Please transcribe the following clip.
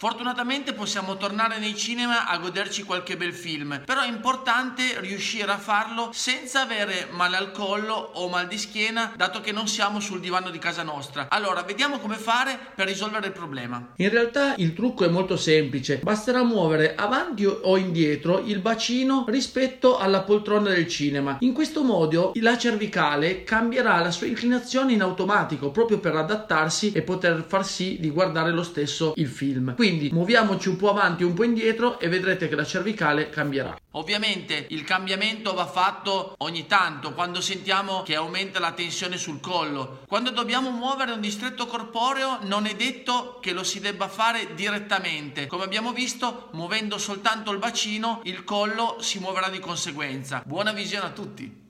Fortunatamente possiamo tornare nei cinema a goderci qualche bel film, però è importante riuscire a farlo senza avere male al collo o mal di schiena, dato che non siamo sul divano di casa nostra. Allora, vediamo come fare per risolvere il problema. In realtà il trucco è molto semplice, basterà muovere avanti o indietro il bacino rispetto alla poltrona del cinema. In questo modo la cervicale cambierà la sua inclinazione in automatico, proprio per adattarsi e poter far sì di guardare lo stesso il film. Quindi muoviamoci un po' avanti un po' indietro e vedrete che la cervicale cambierà. Ovviamente il cambiamento va fatto ogni tanto, quando sentiamo che aumenta la tensione sul collo. Quando dobbiamo muovere un distretto corporeo non è detto che lo si debba fare direttamente. Come abbiamo visto, muovendo soltanto il bacino, il collo si muoverà di conseguenza. Buona visione a tutti!